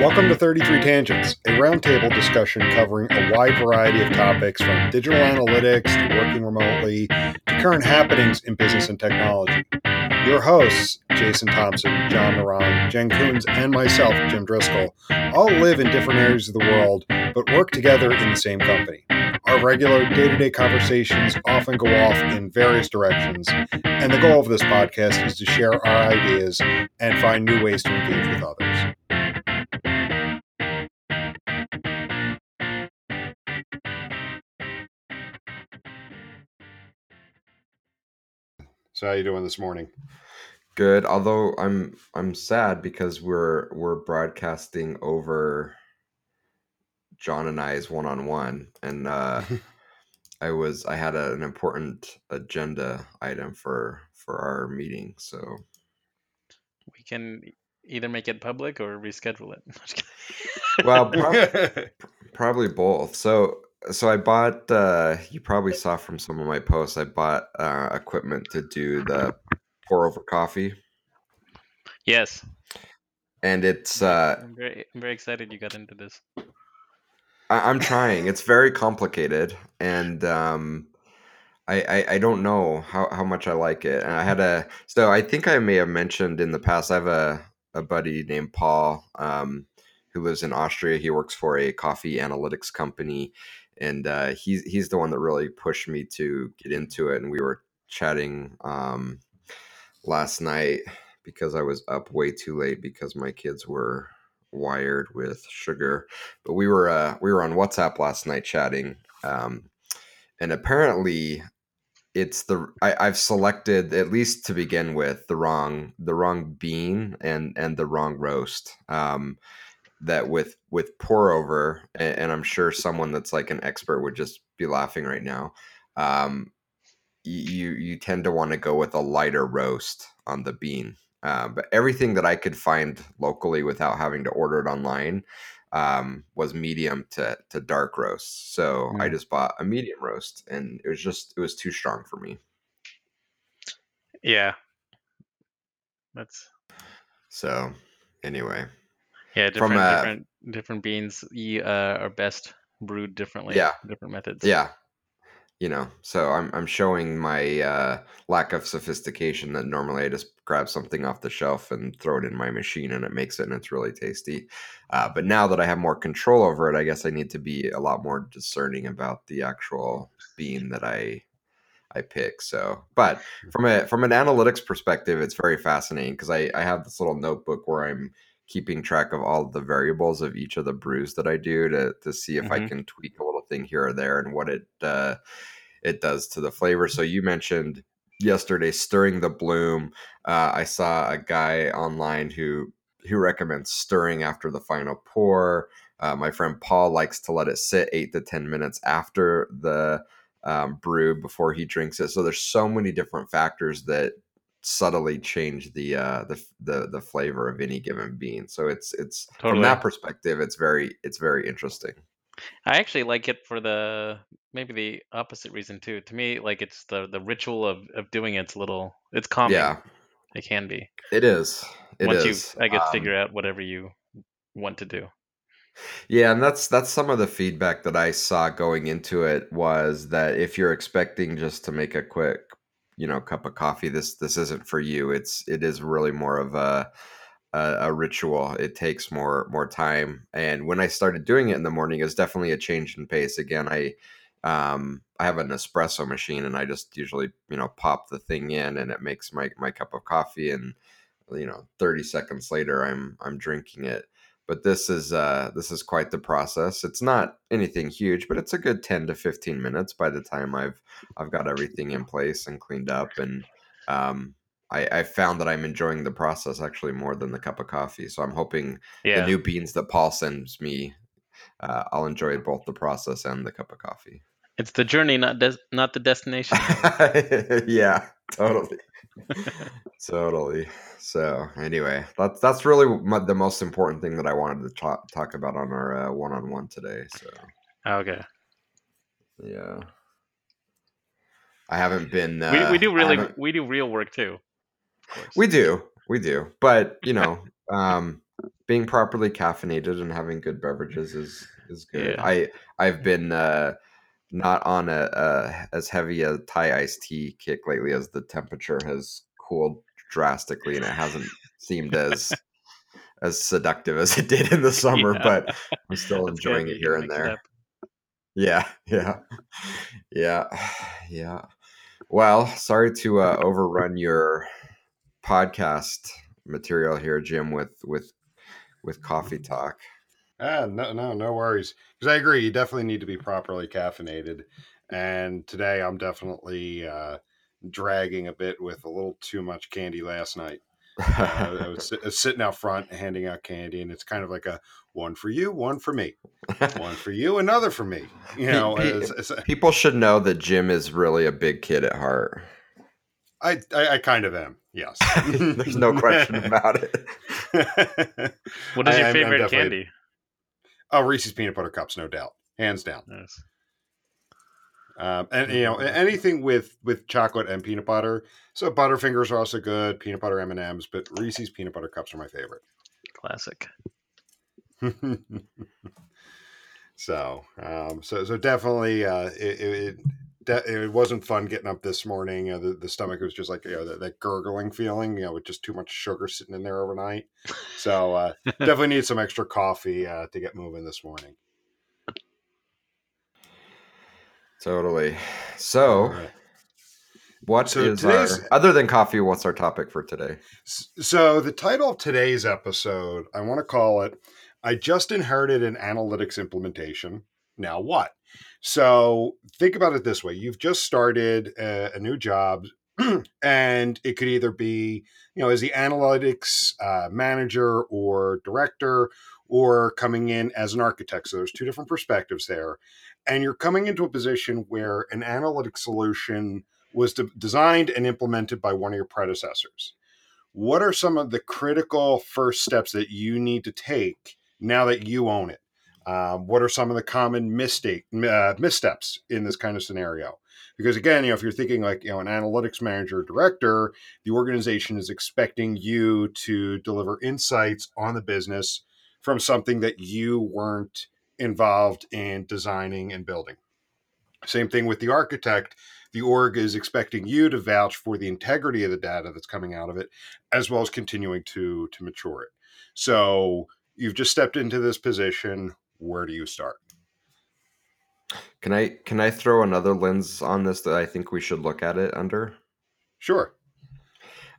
Welcome to 33 Tangents, a roundtable discussion covering a wide variety of topics from digital analytics to working remotely to current happenings in business and technology. Your hosts, Jason Thompson, John Naran, Jen Coons, and myself, Jim Driscoll, all live in different areas of the world, but work together in the same company. Our regular day-to-day conversations often go off in various directions, and the goal of this podcast is to share our ideas and find new ways to engage with others. So how you doing this morning? Good, although I'm sad because we're broadcasting over John and I's one-on-one, and I had an important agenda item for our meeting, so we can either make it public or reschedule it. Well, probably both. So I bought, you probably saw from some of my posts, I bought equipment to do the pour over coffee. Yes. And it's... I'm very excited you got into this. I'm trying. It's very complicated. And I don't know how much I like it. And I had so I think I may have mentioned in the past, I have a buddy named Paul who lives in Austria. He works for a coffee analytics company. And he's the one that really pushed me to get into it. And we were chatting last night because I was up way too late because my kids were wired with sugar. But we were on WhatsApp last night chatting. And apparently it's I've selected, at least to begin with, the wrong bean and the wrong roast. That with pour over, and I'm sure someone that's like an expert would just be laughing right now. You tend to want to go with a lighter roast on the bean, but everything that I could find locally without having to order it online was medium to dark roast. So I just bought a medium roast, and it was too strong for me. Yeah, that's so. Anyway. Yeah, different beans are best brewed differently. Yeah, different methods. Yeah, So I'm showing my lack of sophistication that normally I just grab something off the shelf and throw it in my machine and it makes it, and it's really tasty. But now that I have more control over it, I guess I need to be a lot more discerning about the actual bean that I pick. So, but from an analytics perspective, it's very fascinating because I have this little notebook where I'm keeping track of all the variables of each of the brews that I do to see if I can tweak a little thing here or there and what it does to the flavor. So you mentioned yesterday stirring the bloom. I saw a guy online who recommends stirring after the final pour. My friend Paul likes to let it sit 8 to 10 minutes after the brew before he drinks it. So there's so many different factors that subtly change the flavor of any given bean. So it's totally. From that perspective, it's very interesting. I actually like it for maybe the opposite reason too. To me, like it's the ritual of doing it. It's calming. Yeah, it can be. It is. Once you figure out whatever you want to do. Yeah, and that's some of the feedback that I saw going into it was that if you're expecting just to make a quick cup of coffee, this isn't for you. It is really more of a ritual. It takes more time. And when I started doing it in the morning, it was definitely a change in pace. Again, I have an espresso machine, and I just usually pop the thing in, and it makes my cup of coffee. And 30 seconds later, I'm drinking it. But this is quite the process. It's not anything huge, but it's a good 10 to 15 minutes by the time I've got everything in place and cleaned up. And I found that I'm enjoying the process actually more than the cup of coffee. So I'm hoping the new beans that Paul sends me, I'll enjoy both the process and the cup of coffee. It's the journey, not the destination. Yeah, totally. Totally. So anyway, that's really the most important thing that I wanted to talk about on our one-on-one today. So okay. Yeah, I haven't been. We do real work too. Of course. We do, but being properly caffeinated and having good beverages is good. Yeah. I've been not on a as heavy a Thai iced tea kick lately, as the temperature has cooled drastically and it hasn't seemed as seductive as it did in the summer, yeah. But I'm still enjoying it here and there. Yeah. Well, sorry to overrun your podcast material here, Jim, with coffee talk. No worries. Because I agree, you definitely need to be properly caffeinated. And today I'm definitely dragging a bit with a little too much candy last night. I was sitting out front handing out candy, and it's kind of like a one for you, one for me, one for you, another for me. You know, people should know that Jim is really a big kid at heart. I kind of am. Yes, there's no question about it. What is your favorite candy? Oh, Reese's peanut butter cups, no doubt, hands down. Nice. And you know, anything with chocolate and peanut butter. So Butterfingers are also good, peanut butter M&Ms, but Reese's peanut butter cups are my favorite. Classic. So definitely, it wasn't fun getting up this morning. The stomach was just like, you know, that gurgling feeling, you know, with just too much sugar sitting in there overnight. So definitely need some extra coffee to get moving this morning. Totally. So, other than coffee, what's our topic for today? So the title of today's episode, I want to call it, I just inherited an analytics implementation. Now what? So think about it this way. You've just started a new job, and it could either be, you know, as the analytics manager or director, or coming in as an architect. So there's two different perspectives there. And you're coming into a position where an analytic solution was designed and implemented by one of your predecessors. What are some of the critical first steps that you need to take now that you own it? What are some of the common missteps in this kind of scenario? Because again, you know, if you're thinking like, you know, an analytics manager or director, the organization is expecting you to deliver insights on the business from something that you weren't involved in designing and building. Same thing with the architect. The org is expecting you to vouch for the integrity of the data that's coming out of it, as well as continuing to mature it. So you've just stepped into this position. Where do you start? Can I throw another lens on this that I think we should look at it under? Sure.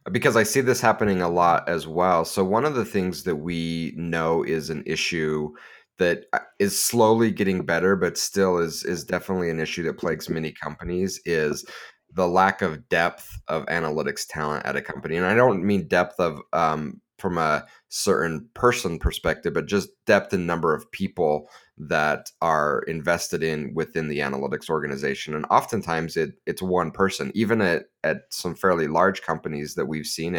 Because I see this happening a lot as well. So one of the things that we know is an issue that is slowly getting better, but still is definitely an issue that plagues many companies, is the lack of depth of analytics talent at a company. And I don't mean depth of from a certain person perspective, but just depth and number of people that are invested in within the analytics organization. And oftentimes it's one person, even at some fairly large companies that we've seen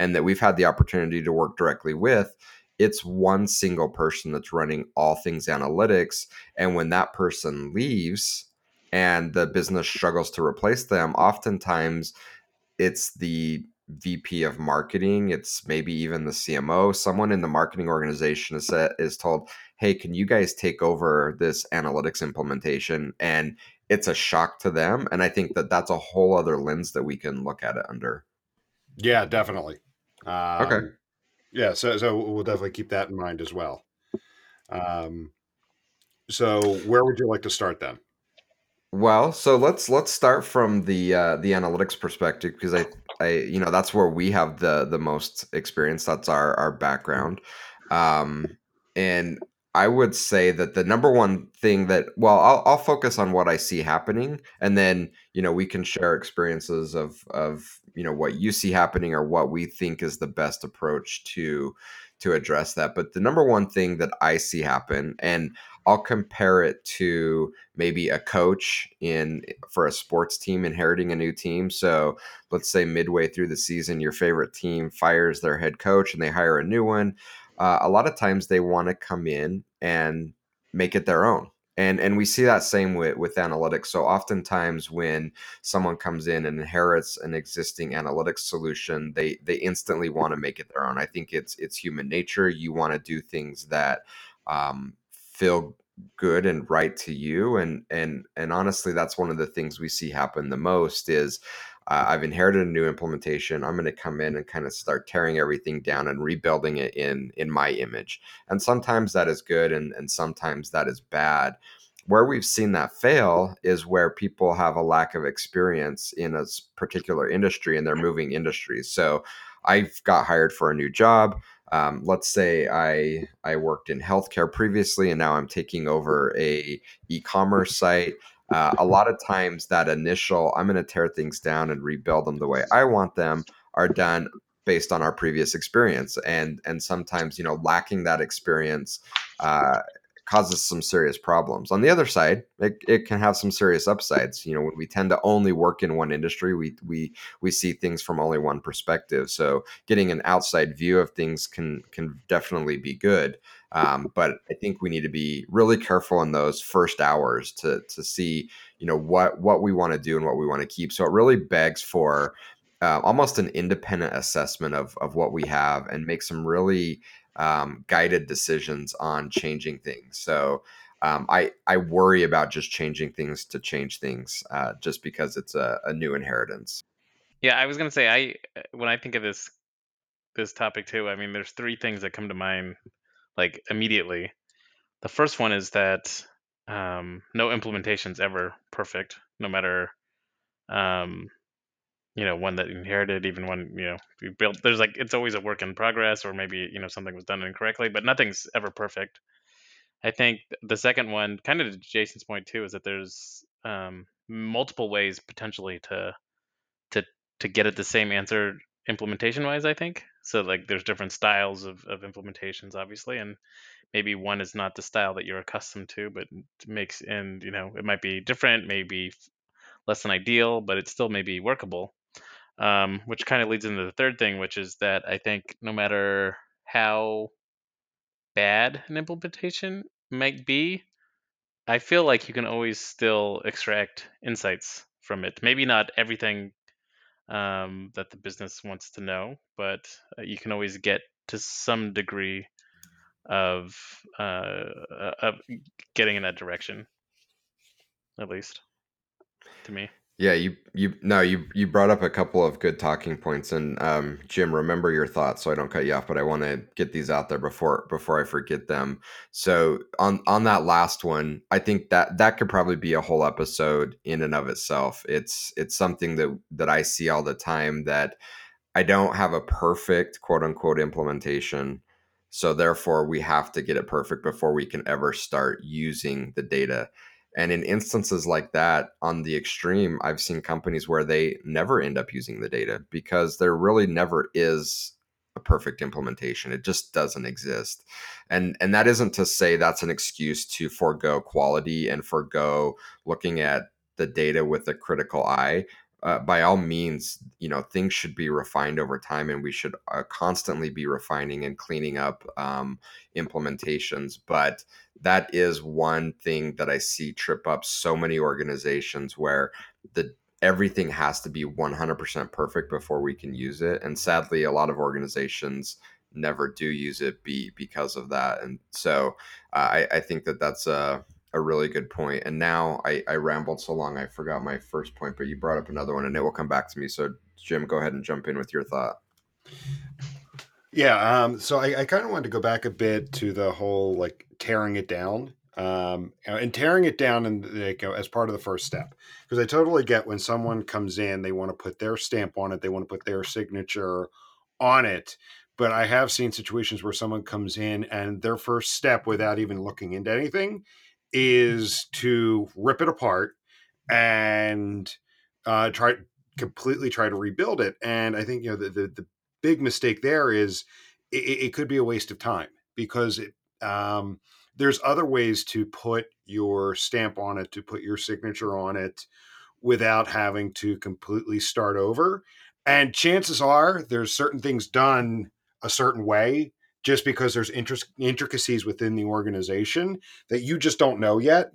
and that we've had the opportunity to work directly with. It's one single person that's running all things analytics. And when that person leaves and the business struggles to replace them, oftentimes it's the VP of marketing. It's maybe even the CMO. Someone in the marketing organization is told, hey, can you guys take over this analytics implementation? And it's a shock to them. And I think that that's a whole other lens that we can look at it under. Yeah, definitely. Okay. Yeah, so we'll definitely keep that in mind as well. So where would you like to start then? Well, so let's start from the analytics perspective, because I you know, that's where we have the most experience. That's our background, and I would say that the number one thing that, well, I'll focus on what I see happening, and then, you know, we can share experiences of you know, what you see happening or what we think is the best approach to address that. But the number one thing that I see happen, and I'll compare it to maybe a coach for a sports team inheriting a new team. So let's say midway through the season, your favorite team fires their head coach and they hire a new one. A lot of times they want to come in and make it their own. And we see that same with analytics. So oftentimes when someone comes in and inherits an existing analytics solution, they instantly want to make it their own. I think it's human nature. You want to do things that feel good and right to you, and honestly, that's one of the things we see happen the most is I've inherited a new implementation. I'm going to come in and kind of start tearing everything down and rebuilding it in my image. And sometimes that is good, and sometimes that is bad. Where we've seen that fail is where people have a lack of experience in a particular industry and they're moving industries. So I've got hired for a new job. Let's say I worked in healthcare previously, and now I'm taking over a e-commerce site. A lot of times that initial, I'm going to tear things down and rebuild them the way I want them, are done based on our previous experience. And sometimes, you know, lacking that experience causes some serious problems. On the other side, it can have some serious upsides. You know, when we tend to only work in one industry, we see things from only one perspective. So getting an outside view of things can definitely be good. But I think we need to be really careful in those first hours to see, you know, what we want to do and what we want to keep. So it really begs for almost an independent assessment of what we have and make some really guided decisions on changing things. So I worry about just changing things to change things just because it's a new inheritance. Yeah, I was going to say, when I think of this topic too, I mean, there's three things that come to mind like immediately. The first one is that no implementation's ever perfect, no matter one that inherited, even one, you built, there's like, it's always a work in progress, or maybe, something was done incorrectly, but nothing's ever perfect. I think the second one, kind of to Jason's point too, is that there's multiple ways potentially to get at the same answer implementation wise, I think. So like there's different styles of implementations, obviously, and maybe one is not the style that you're accustomed to, but it might be different, maybe less than ideal, but it still may be workable. Which kind of leads into the third thing, which is that I think no matter how bad an implementation might be, I feel like you can always still extract insights from it. Maybe not everything that the business wants to know, but you can always get to some degree of getting in that direction, at least to me. Yeah, you brought up a couple of good talking points, and Jim, remember your thoughts so I don't cut you off, but I want to get these out there before I forget them. So on that last one, I think that could probably be a whole episode in and of itself. It's something that I see all the time, that I don't have a perfect quote unquote implementation. So therefore we have to get it perfect before we can ever start using the data. And in instances like that, on the extreme, I've seen companies where they never end up using the data because there really never is a perfect implementation. It just doesn't exist. And that isn't to say that's an excuse to forego quality and forego looking at the data with a critical eye. By all means, things should be refined over time, and we should constantly be refining and cleaning up implementations. But that is one thing that I see trip up so many organizations, where everything has to be 100% perfect before we can use it. And sadly, a lot of organizations never do use it because of that. And so I think that's a really good point. And now I rambled so long, I forgot my first point, but you brought up another one and it will come back to me. So Jim, go ahead and jump in with your thought. Yeah. So I kind of wanted to go back a bit to the whole, like, tearing it down, and tearing it down as part of the first step, because I totally get when someone comes in, they want to put their stamp on it. They want to put their signature on it. But I have seen situations where someone comes in and their first step, without even looking into anything, is to rip it apart and try to rebuild it. And I think the big mistake there is it could be a waste of time, because there's other ways to put your stamp on it, to put your signature on it, without having to completely start over. And chances are there's certain things done a certain way, just because there's intricacies within the organization that you just don't know yet.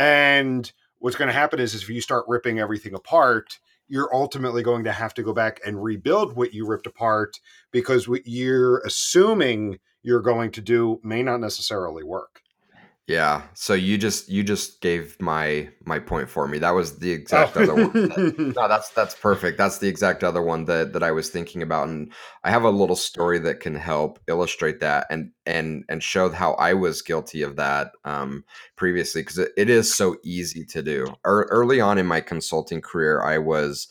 And what's going to happen is if you start ripping everything apart, you're ultimately going to have to go back and rebuild what you ripped apart, because what you're assuming you're going to do may not necessarily work. Yeah. So you just gave my point for me. That was the exact other one. No, that's perfect. That's the exact other one that I was thinking about. And I have a little story that can help illustrate that and show how I was guilty of that previously, because it is so easy to do. Early on in my consulting career, I was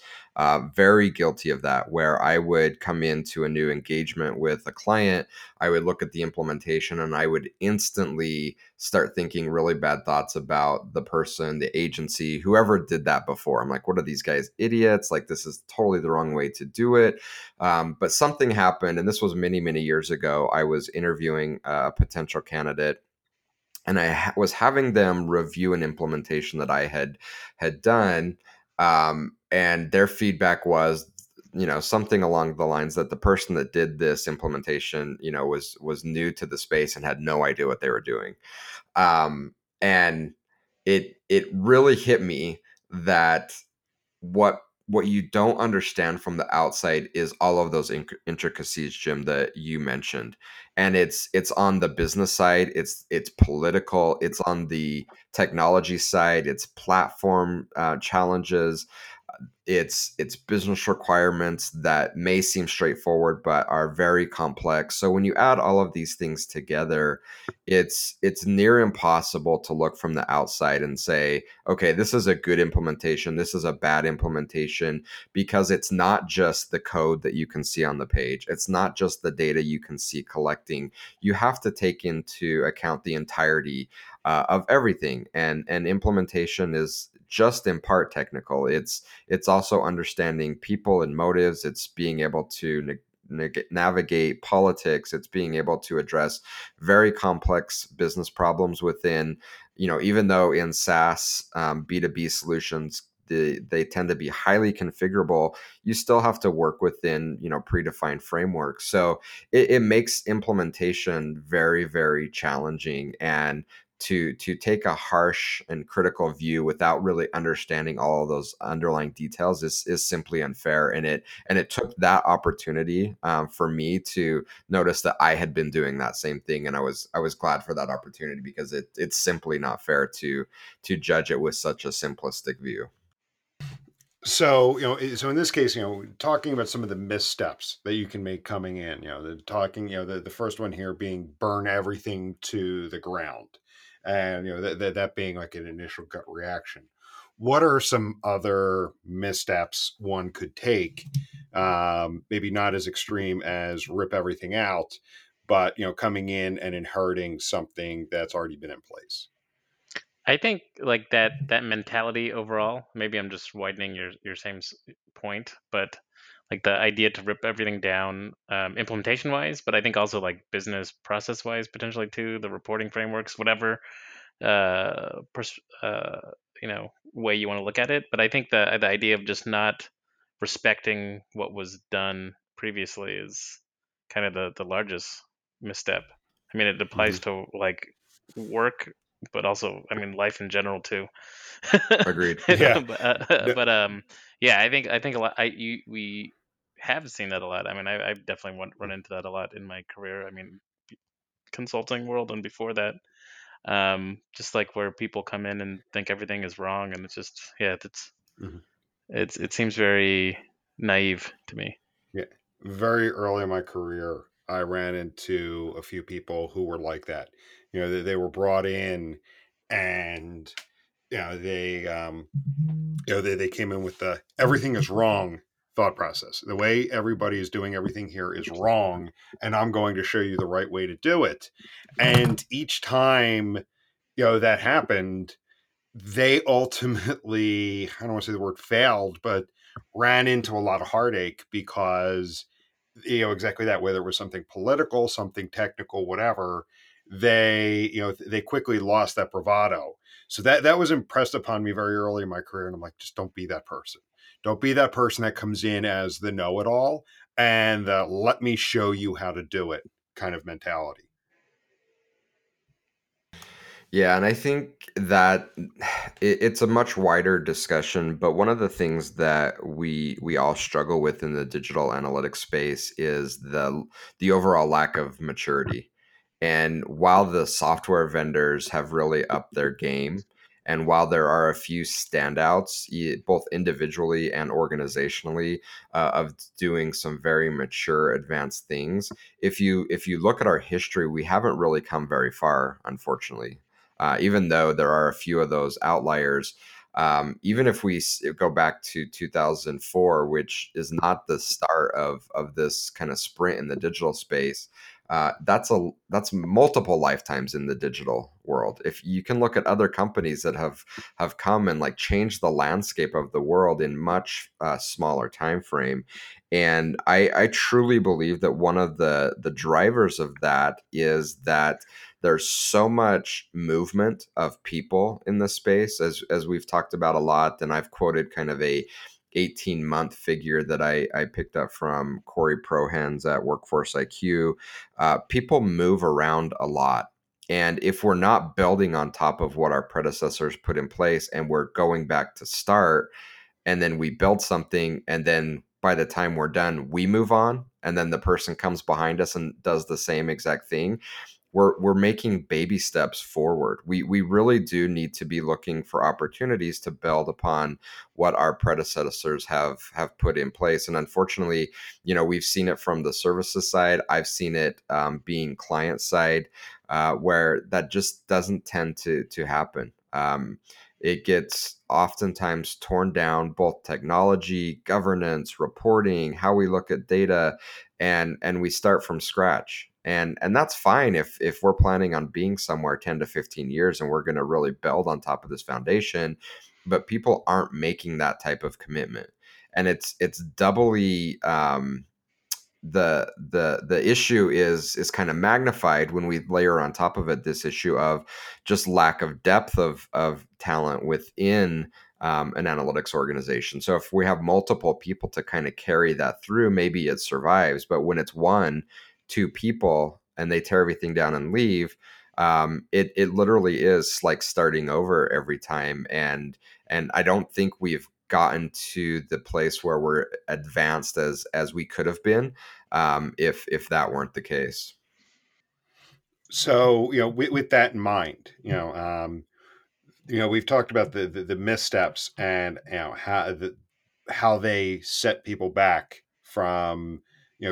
very guilty of that, where I would come into a new engagement with a client. I would look at the implementation and I would instantly start thinking really bad thoughts about the person, the agency, whoever did that before. I'm like, what are these guys, idiots? Like, this is totally the wrong way to do it. But something happened, and this was many, many years ago. I was interviewing a potential candidate, and I was having them review an implementation that I had done. And their feedback was, something along the lines that the person that did this implementation, was new to the space and had no idea what they were doing. And it really hit me that what you don't understand from the outside is all of those intricacies, Jim, that you mentioned. And it's on the business side, it's political, it's on the technology side, it's platform challenges, it's business requirements that may seem straightforward but are very complex. So when you add all of these things together, it's near impossible to look from the outside and say, okay, this is a good implementation, this is a bad implementation, because it's not just the code that you can see on the page, it's not just the data you can see collecting. You have to take into account the entirety of everything, and implementation is just in part technical. It's also understanding people and motives. It's being able to navigate politics. It's being able to address very complex business problems within, even though in SaaS B2B solutions, they tend to be highly configurable, you still have to work within, predefined frameworks. So it makes implementation very, very challenging. And to take a harsh and critical view without really understanding all of those underlying details is simply unfair. And it took that opportunity for me to notice that I had been doing that same thing. And I was glad for that opportunity, because it's simply not fair to judge it with such a simplistic view. So, so in this case, talking about some of the missteps that you can make coming in, the first one here being burn everything to the ground. And that being like an initial gut reaction. What are some other missteps one could take? Maybe not as extreme as rip everything out, but coming in and inheriting something that's already been in place. I think like that mentality overall. Maybe I'm just widening your same point, but like the idea to rip everything down implementation wise, but I think also like business process wise, potentially too, the reporting frameworks, whatever, way you want to look at it. But I think the idea of just not respecting what was done previously is kind of the largest misstep. I mean, it applies to like work, but also, I mean, life in general too. Agreed. Yeah. But I think a lot. We have seen that a lot. I mean, I've definitely run into that a lot in my career. I mean, consulting world and before that, just like where people come in and think everything is wrong, and it's just it seems very naive to me. Yeah, very early in my career, I ran into a few people who were like that. They were brought in, and they came in with the everything is wrong thought process. The way everybody is doing everything here is wrong, and I'm going to show you the right way to do it. And each time, that happened, they ultimately, I don't want to say the word failed, but ran into a lot of heartache because, exactly that, whether it was something political, something technical, whatever, they quickly lost that bravado. So that was impressed upon me very early in my career. And I'm like, just don't be that person. Don't be that person that comes in as the know-it-all and the let me show you how to do it kind of mentality. Yeah, and I think that it's a much wider discussion, but one of the things that we all struggle with in the digital analytics space is the overall lack of maturity. And while the software vendors have really upped their game, and while there are a few standouts, both individually and organizationally, of doing some very mature, advanced things, if you look at our history, we haven't really come very far, unfortunately. Even though there are a few of those outliers, even if we go back to 2004, which is not the start of this kind of sprint in the digital space, that's multiple lifetimes in the digital world. If you can look at other companies that have come and like changed the landscape of the world in much smaller time frame, and I truly believe that one of the drivers of that is that there's so much movement of people in the space, as we've talked about a lot, and I've quoted kind of a 18-month figure that I picked up from Corey Prohens at Workforce IQ. People move around a lot. And if we're not building on top of what our predecessors put in place and we're going back to start, and then we build something, and then by the time we're done, we move on, and then the person comes behind us and does the same exact thing, we're making baby steps forward. We really do need to be looking for opportunities to build upon what our predecessors have put in place. And unfortunately, we've seen it from the services side. I've seen it being client side, where that just doesn't tend to happen. It gets oftentimes torn down, both technology, governance, reporting, how we look at data, and we start from scratch. And that's fine if we're planning on being somewhere 10 to 15 years and we're going to really build on top of this foundation, but people aren't making that type of commitment. And it's doubly the issue is kind of magnified when we layer on top of it this issue of just lack of depth of talent within an analytics organization. So if we have multiple people to kind of carry that through, maybe it survives, but when it's one, two people and they tear everything down and leave, it literally is like starting over every time. And I don't think we've gotten to the place where we're advanced as we could have been if that weren't the case. So, with that in mind, we've talked about the missteps and how they set people back from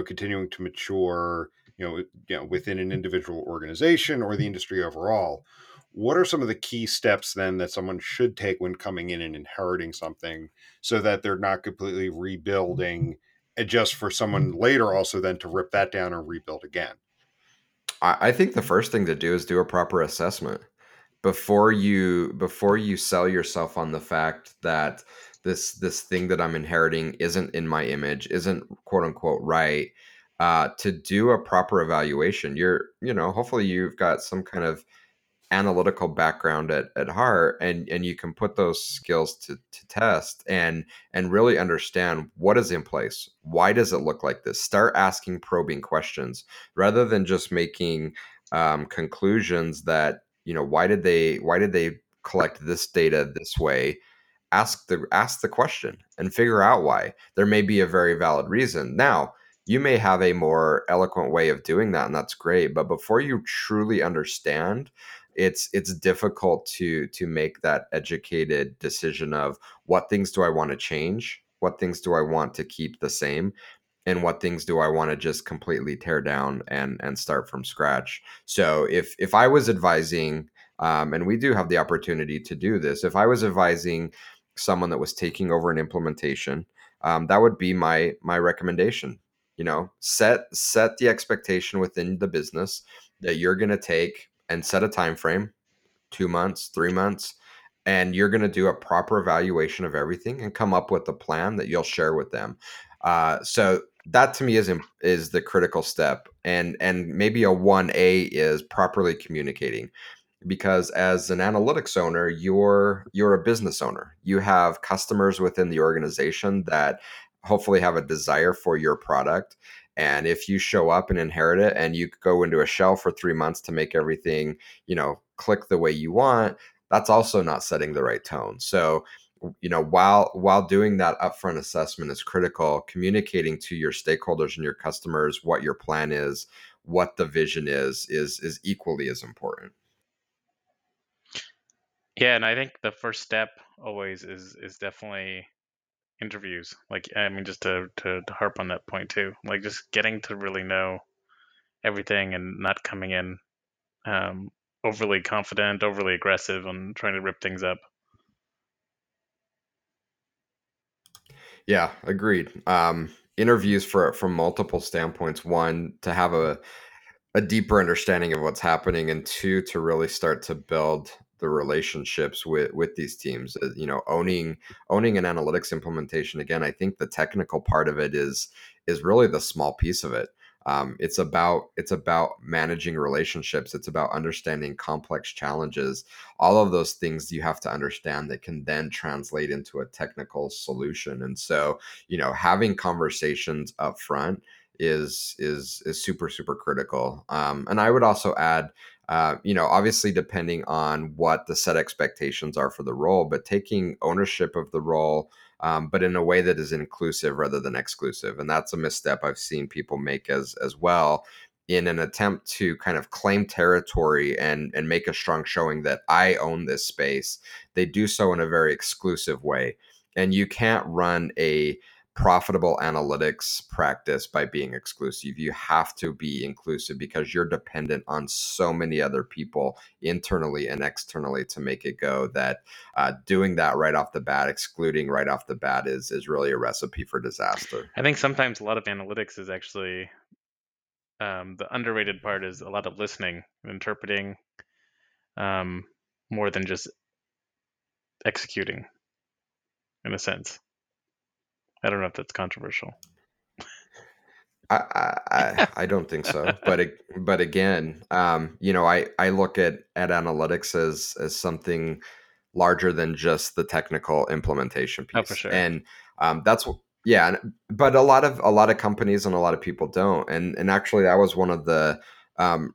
continuing to mature, within an individual organization or the industry overall. What are some of the key steps then that someone should take when coming in and inheriting something so that they're not completely rebuilding and just for someone later also then to rip that down and rebuild again? I think the first thing to do is do a proper assessment before you sell yourself on the fact that this thing that I'm inheriting isn't in my image, isn't quote unquote right. To do a proper evaluation, hopefully you've got some kind of analytical background at heart, and you can put those skills to test and really understand what is in place. Why does it look like this? Start asking probing questions rather than just making conclusions that, why did they collect this data this way? Ask the question and figure out why. There may be a very valid reason. Now, you may have a more eloquent way of doing that, and that's great. But before you truly understand, it's difficult to make that educated decision of what things do I want to change, what things do I want to keep the same, and what things do I want to just completely tear down and start from scratch. So if I was advising, and we do have the opportunity to do this, if I was advising someone that was taking over an implementation, that would be my recommendation. Set the expectation within the business that you're going to take and set a time frame, 2 months, 3 months, and you're going to do a proper evaluation of everything and come up with a plan that you'll share with them. So that to me is the critical step, and maybe a 1A is properly communicating. Because as an analytics owner, you're a business owner. You have customers within the organization that hopefully have a desire for your product. And if you show up and inherit it and you go into a shell for 3 months to make everything, you know, click the way you want, that's also not setting the right tone. So, you know, while doing that upfront assessment is critical, communicating to your stakeholders and your customers what your plan is, what the vision is equally as important. Yeah, and I think the first step always is definitely interviews. Like, I mean, just to harp on that point too, like just getting to really know everything and not coming in overly confident, overly aggressive on trying to rip things up. Yeah, agreed. Interviews from multiple standpoints. One, to have a deeper understanding of what's happening, and two, to really start to build the relationships with these teams. You know, owning an analytics implementation. Again, I think the technical part of it is really the small piece of it. It's about managing relationships. It's about understanding complex challenges. All of those things you have to understand that can then translate into a technical solution. And so, you know, having conversations up front is super, super critical. And I would also add, you know, obviously depending on what the set expectations are for the role, but taking ownership of the role, but in a way that is inclusive rather than exclusive. And that's a misstep I've seen people make as well, in an attempt to kind of claim territory and make a strong showing that I own this space. They do so in a very exclusive way. And you can't run a profitable analytics practice by being exclusive. You have to be inclusive because you're dependent on so many other people internally and externally to make it go, that doing that right off the bat, excluding right off the bat is really a recipe for disaster. I think sometimes a lot of analytics is actually the underrated part is a lot of listening, interpreting more than just executing in a sense. I don't know if that's controversial. I don't think so. But again, you know, I look at analytics as something larger than just the technical implementation piece. Oh, for sure. And but a lot of companies and a lot of people don't. And actually, that was one of the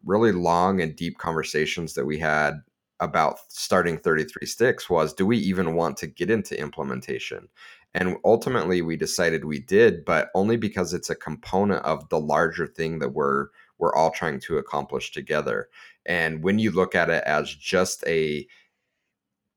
really long and deep conversations that we had about starting 33 Sticks was, do we even want to get into implementation? And ultimately, we decided we did, but only because it's a component of the larger thing that we're all trying to accomplish together. And when you look at it as just a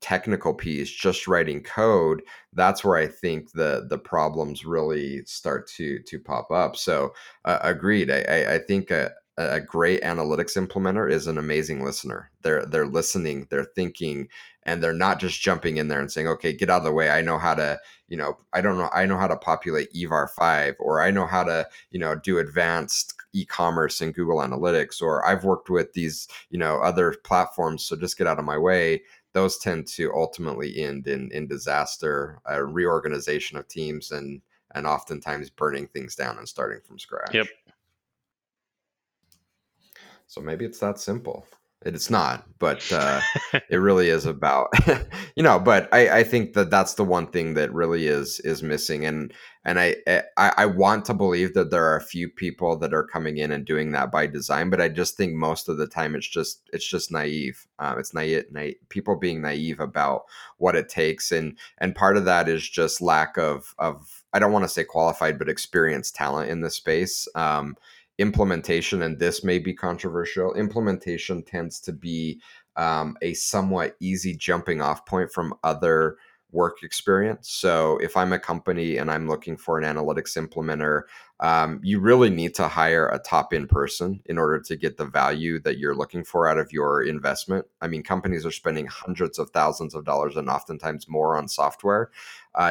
technical piece, just writing code, that's where I think the problems really start to pop up. So agreed. I think a great analytics implementer is an amazing listener. They're listening, they're thinking, and they're not just jumping in there and saying, okay, get out of the way. I know how to, you know, I know how to populate EVAR5, or I know how to, you know, do advanced e-commerce in Google Analytics, or I've worked with these, you know, other platforms, so just get out of my way. Those tend to ultimately end in disaster, reorganization of teams, and oftentimes burning things down and starting from scratch. Yep. So maybe it's that simple. It's not, but it really is about, you know, but I think that's the one thing that really is missing. And I want to believe that there are a few people that are coming in and doing that by design, but I just think most of the time it's just naive. People being naive about what it takes. And part of that is just lack of, I don't want to say qualified, but experienced talent in this space. Implementation, and this may be controversial, implementation tends to be a somewhat easy jumping off point from other work experience. So if I'm a company and I'm looking for an analytics implementer, you really need to hire a top-end person in order to get the value that you're looking for out of your investment. I mean, companies are spending hundreds of thousands of dollars and oftentimes more on software.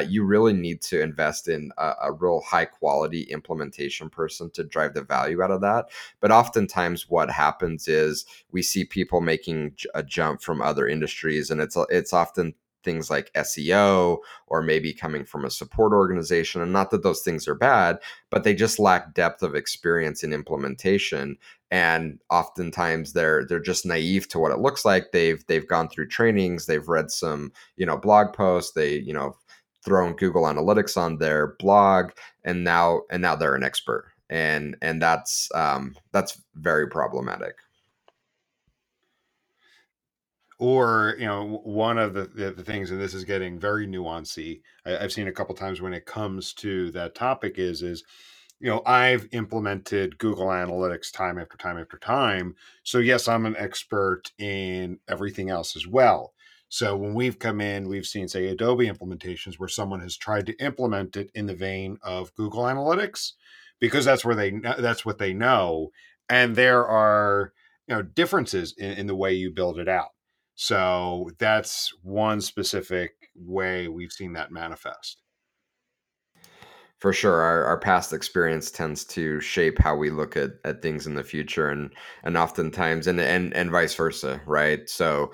You really need to invest in a real high-quality implementation person to drive the value out of that. But oftentimes what happens is we see people making a jump from other industries, and it's often things like SEO, or maybe coming from a support organization. And not that those things are bad, but they just lack depth of experience in implementation. And oftentimes they're just naive to what it looks like. They've gone through trainings, they've read some, you know, blog posts, they, you know, thrown Google Analytics on their blog, and now they're an expert, and that's very problematic. Or, you know, one of the things, and this is getting very nuancy, I've seen a couple times when it comes to that topic is, you know, I've implemented Google Analytics time after time after time. So yes, I'm an expert in everything else as well. So when we've come in, we've seen, say, Adobe implementations where someone has tried to implement it in the vein of Google Analytics, because that's what they know. And there are, you know, differences in the way you build it out. So that's one specific way we've seen that manifest. For sure. Our past experience tends to shape how we look at things in the future and oftentimes and vice versa. Right. So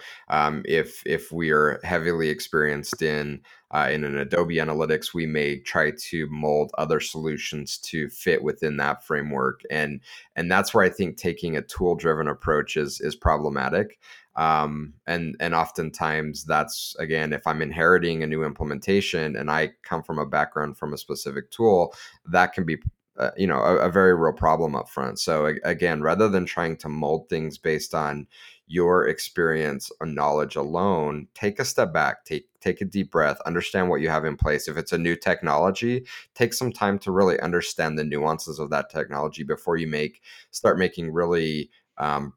if we are heavily experienced in an Adobe Analytics, we may try to mold other solutions to fit within that framework. And that's where I think taking a tool driven approach is problematic. And oftentimes that's, again, if I'm inheriting a new implementation and I come from a background from a specific tool, that can be, a very real problem up front. So again, rather than trying to mold things based on your experience or knowledge alone, take a step back, take a deep breath, understand what you have in place. If it's a new technology, take some time to really understand the nuances of that technology before you start making really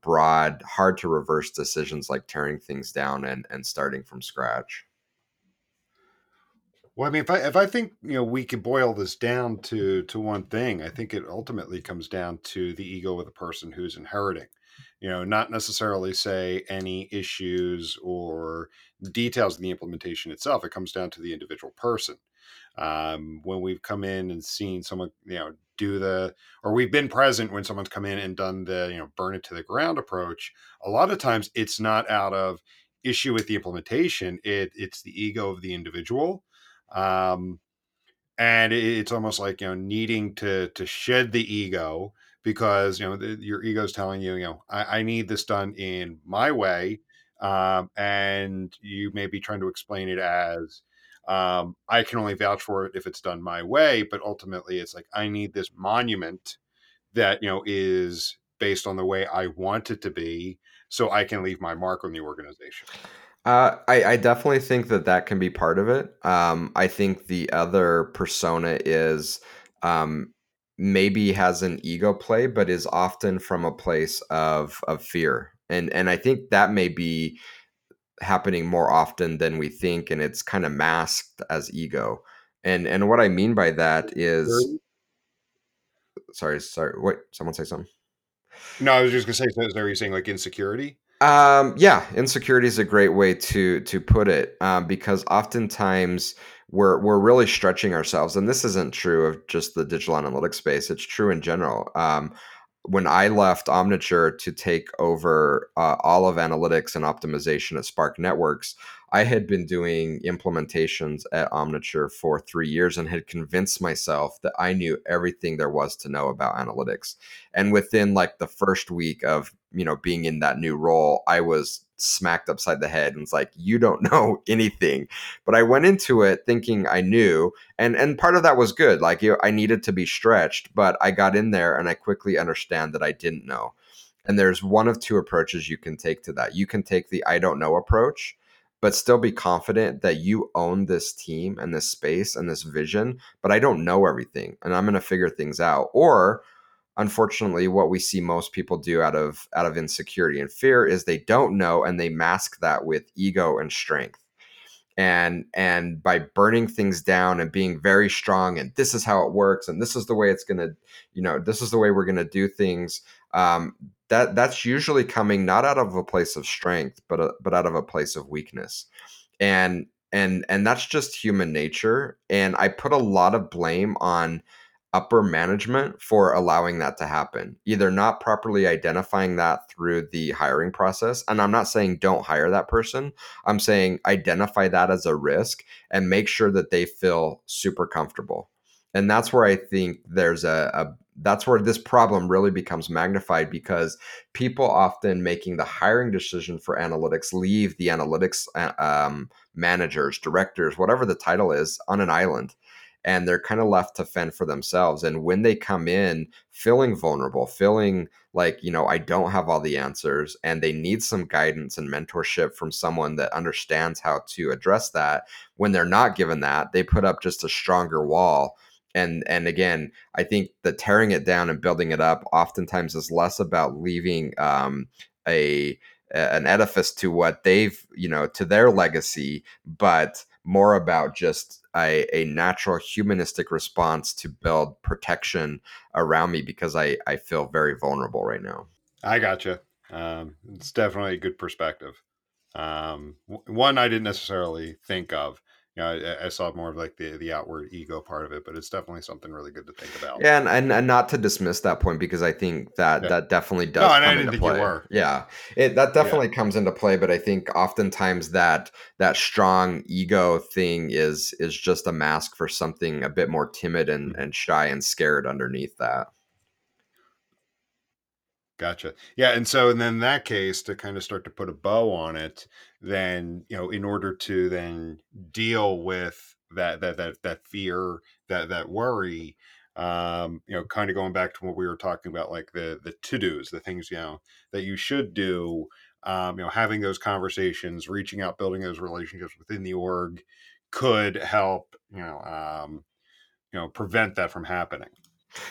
broad, hard to reverse decisions like tearing things down and starting from scratch. Well, I mean, if I think, you know, we could boil this down to one thing, I think it ultimately comes down to the ego of the person who's inheriting, you know, not necessarily say any issues or details in the implementation itself. It comes down to the individual person. When we've come in and seen someone, you know, or we've been present when someone's come in and done the, you know, burn it to the ground approach, a lot of times it's not out of issue with the implementation. It's the ego of the individual. And it's almost like, you know, needing to shed the ego because, you know, your ego is telling you, you know, I need this done in my way. And you may be trying to explain it as, I can only vouch for it if it's done my way, but ultimately it's like, I need this monument that, you know, is based on the way I want it to be so I can leave my mark on the organization. I definitely think that can be part of it. I think the other persona is, maybe has an ego play, but is often from a place of fear. And I think that may be happening more often than we think, and it's kind of masked as ego. And what I mean by that is, sorry, wait, someone say something. No, I was just gonna say, so are you saying like insecurity? Yeah, insecurity is a great way to put it, because oftentimes we're really stretching ourselves, and this isn't true of just the digital analytics space. It's true in general. When I left Omniture to take over all of analytics and optimization at Spark Networks, I had been doing implementations at Omniture for 3 years and had convinced myself that I knew everything there was to know about analytics. And within like the first week of, you know, being in that new role, I was smacked upside the head and it's like, you don't know anything. But I went into it thinking I knew, and part of that was good. Like, you know, I needed to be stretched, but I got in there and I quickly understand that I didn't know. And there's one of two approaches you can take to that. You can take the I don't know approach, but still be confident that you own this team and this space and this vision, but I don't know everything and I'm going to figure things out. Or unfortunately, what we see most people do out of insecurity and fear is they don't know and they mask that with ego and strength. And by burning things down and being very strong and this is how it works and this is the way it's going to, you know, this is the way we're going to do things, that's usually coming not out of a place of strength, but out of a place of weakness. And that's just human nature. And I put a lot of blame on upper management for allowing that to happen, either not properly identifying that through the hiring process. And I'm not saying don't hire that person. I'm saying identify that as a risk and make sure that they feel super comfortable. And that's where I think there's a that's where this problem really becomes magnified, because people often making the hiring decision for analytics leave the analytics managers, directors, whatever the title is, on an island. And they're kind of left to fend for themselves. And when they come in feeling vulnerable, feeling like, you know, I don't have all the answers, and they need some guidance and mentorship from someone that understands how to address that, when they're not given that, they put up just a stronger wall. And again, I think the tearing it down and building it up oftentimes is less about leaving an edifice to what they've, you know, to their legacy, but more about just a natural humanistic response to build protection around me, because I feel very vulnerable right now. I gotcha. It's definitely a good perspective. One I didn't necessarily think of. You know, I saw more of like the outward ego part of it, but it's definitely something really good to think about. Yeah, and not to dismiss that point, because I think that that definitely does come into play. Yeah, that definitely comes into play, but I think oftentimes that strong ego thing is just a mask for something a bit more timid and shy and scared underneath that. Gotcha. Yeah. And so, and then in that case, to kind of start to put a bow on it, then, you know, in order to then deal with that fear, that worry, you know, kind of going back to what we were talking about, like the to-dos, the things, you know, that you should do, you know, having those conversations, reaching out, building those relationships within the org could help, you know, prevent that from happening.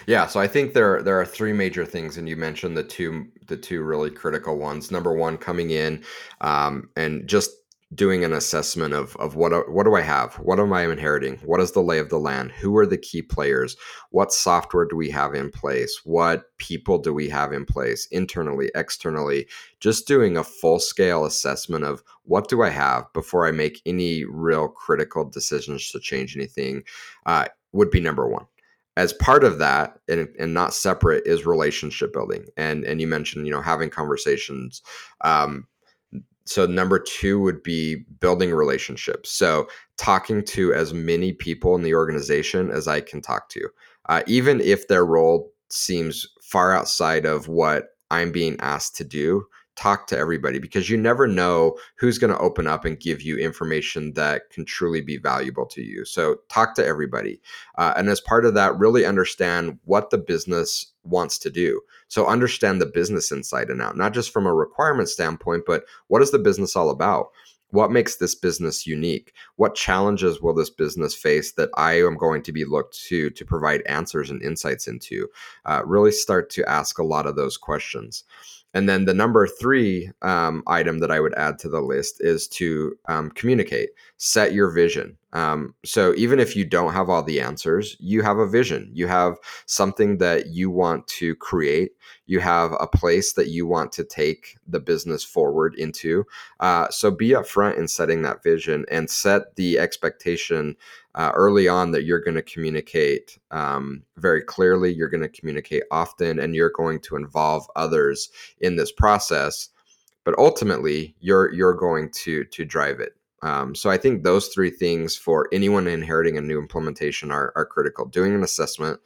Yeah, so I think there are three major things, and you mentioned the two really critical ones. Number one, coming in and just doing an assessment of what do I have? What am I inheriting? What is the lay of the land? Who are the key players? What software do we have in place? What people do we have in place internally, externally? Just doing a full-scale assessment of what do I have before I make any real critical decisions to change anything would be number one. As part of that, and not separate, is relationship building. And you mentioned, you know, having conversations. So number two would be building relationships. So talking to as many people in the organization as I can talk to, even if their role seems far outside of what I'm being asked to do. Talk to everybody, because you never know who's going to open up and give you information that can truly be valuable to you. So talk to everybody. And as part of that, really understand what the business wants to do. So understand the business inside and out, not just from a requirement standpoint, but what is the business all about? What makes this business unique? What challenges will this business face that I am going to be looked to provide answers and insights into? Really start to ask a lot of those questions. And then the number three item that I would add to the list is to communicate, set your vision. So even if you don't have all the answers, you have a vision. You have something that you want to create. You have a place that you want to take the business forward into. So be upfront in setting that vision and set the expectation early on that you're going to communicate very clearly. You're going to communicate often, and you're going to involve others in this process. But ultimately, you're going to drive it. So I think those three things for anyone inheriting a new implementation are critical. Doing an assessment,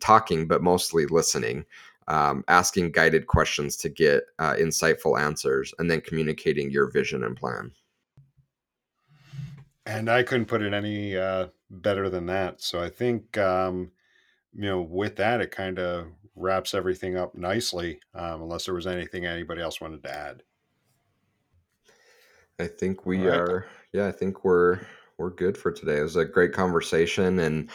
talking, but mostly listening, asking guided questions to get insightful answers, and then communicating your vision and plan. And I couldn't put it any better than that. So I think, you know, with that, it kind of wraps everything up nicely, unless there was anything anybody else wanted to add. I think we are. Yeah, I think we're good for today. It was a great conversation. And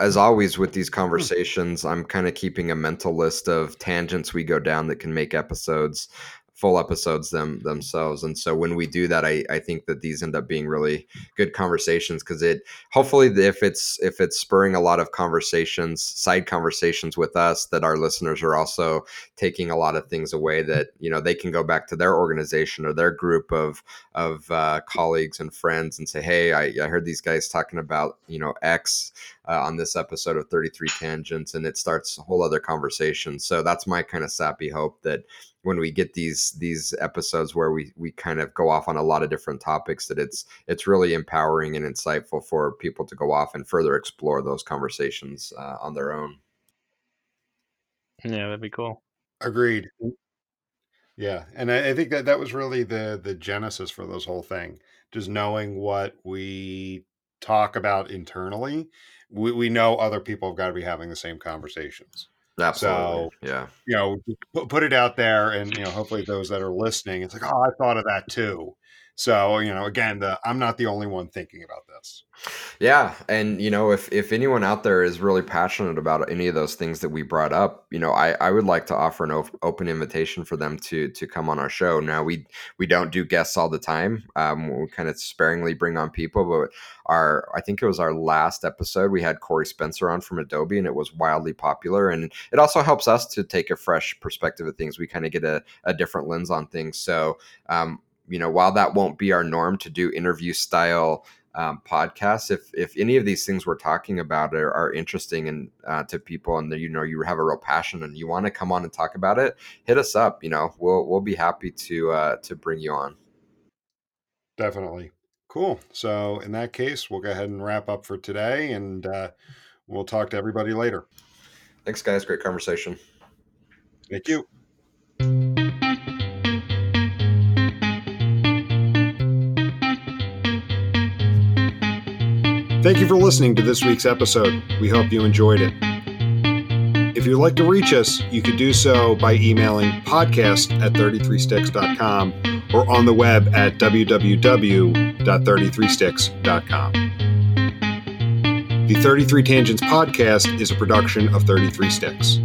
as always with these conversations, I'm kind of keeping a mental list of tangents we go down that can make episodes, full episodes themselves. And so when we do that, I think that these end up being really good conversations, because it hopefully if it's spurring a lot of conversations, side conversations with us, that our listeners are also taking a lot of things away that, you know, they can go back to their organization or their group of colleagues and friends and say, hey, I heard these guys talking about, you know, X on this episode of 33 Tangents, and it starts a whole other conversation. So that's my kind of sappy hope that when we get these these episodes where we kind of go off on a lot of different topics, that it's really empowering and insightful for people to go off and further explore those conversations on their own. Yeah, that'd be cool. Agreed. Yeah. And I think that was really the genesis for this whole thing. Just knowing what we talk about internally, we know other people have got to be having the same conversations. Absolutely. So, yeah. You know, put it out there, and, you know, hopefully those that are listening, it's like, oh, I thought of that too. So, you know, again, I'm not the only one thinking about this. Yeah. And, you know, if anyone out there is really passionate about any of those things that we brought up, you know, I would like to offer an open invitation for them to come on our show. Now, we don't do guests all the time. We kind of sparingly bring on people, but I think it was our last episode, we had Corey Spencer on from Adobe, and it was wildly popular. And it also helps us to take a fresh perspective of things. We kind of get a different lens on things. So, you know, while that won't be our norm to do interview style podcasts, if any of these things we're talking about are interesting and to people, and you know, you have a real passion and you want to come on and talk about it, hit us up. You know, we'll be happy to bring you on. Definitely. Cool. So in that case, we'll go ahead and wrap up for today, and we'll talk to everybody later. Thanks, guys. Great conversation. Thank you. Thank you for listening to this week's episode. We hope you enjoyed it. If you'd like to reach us, you can do so by emailing podcast@33sticks.com or on the web at www.33sticks.com. The 33 Tangents podcast is a production of 33 Sticks.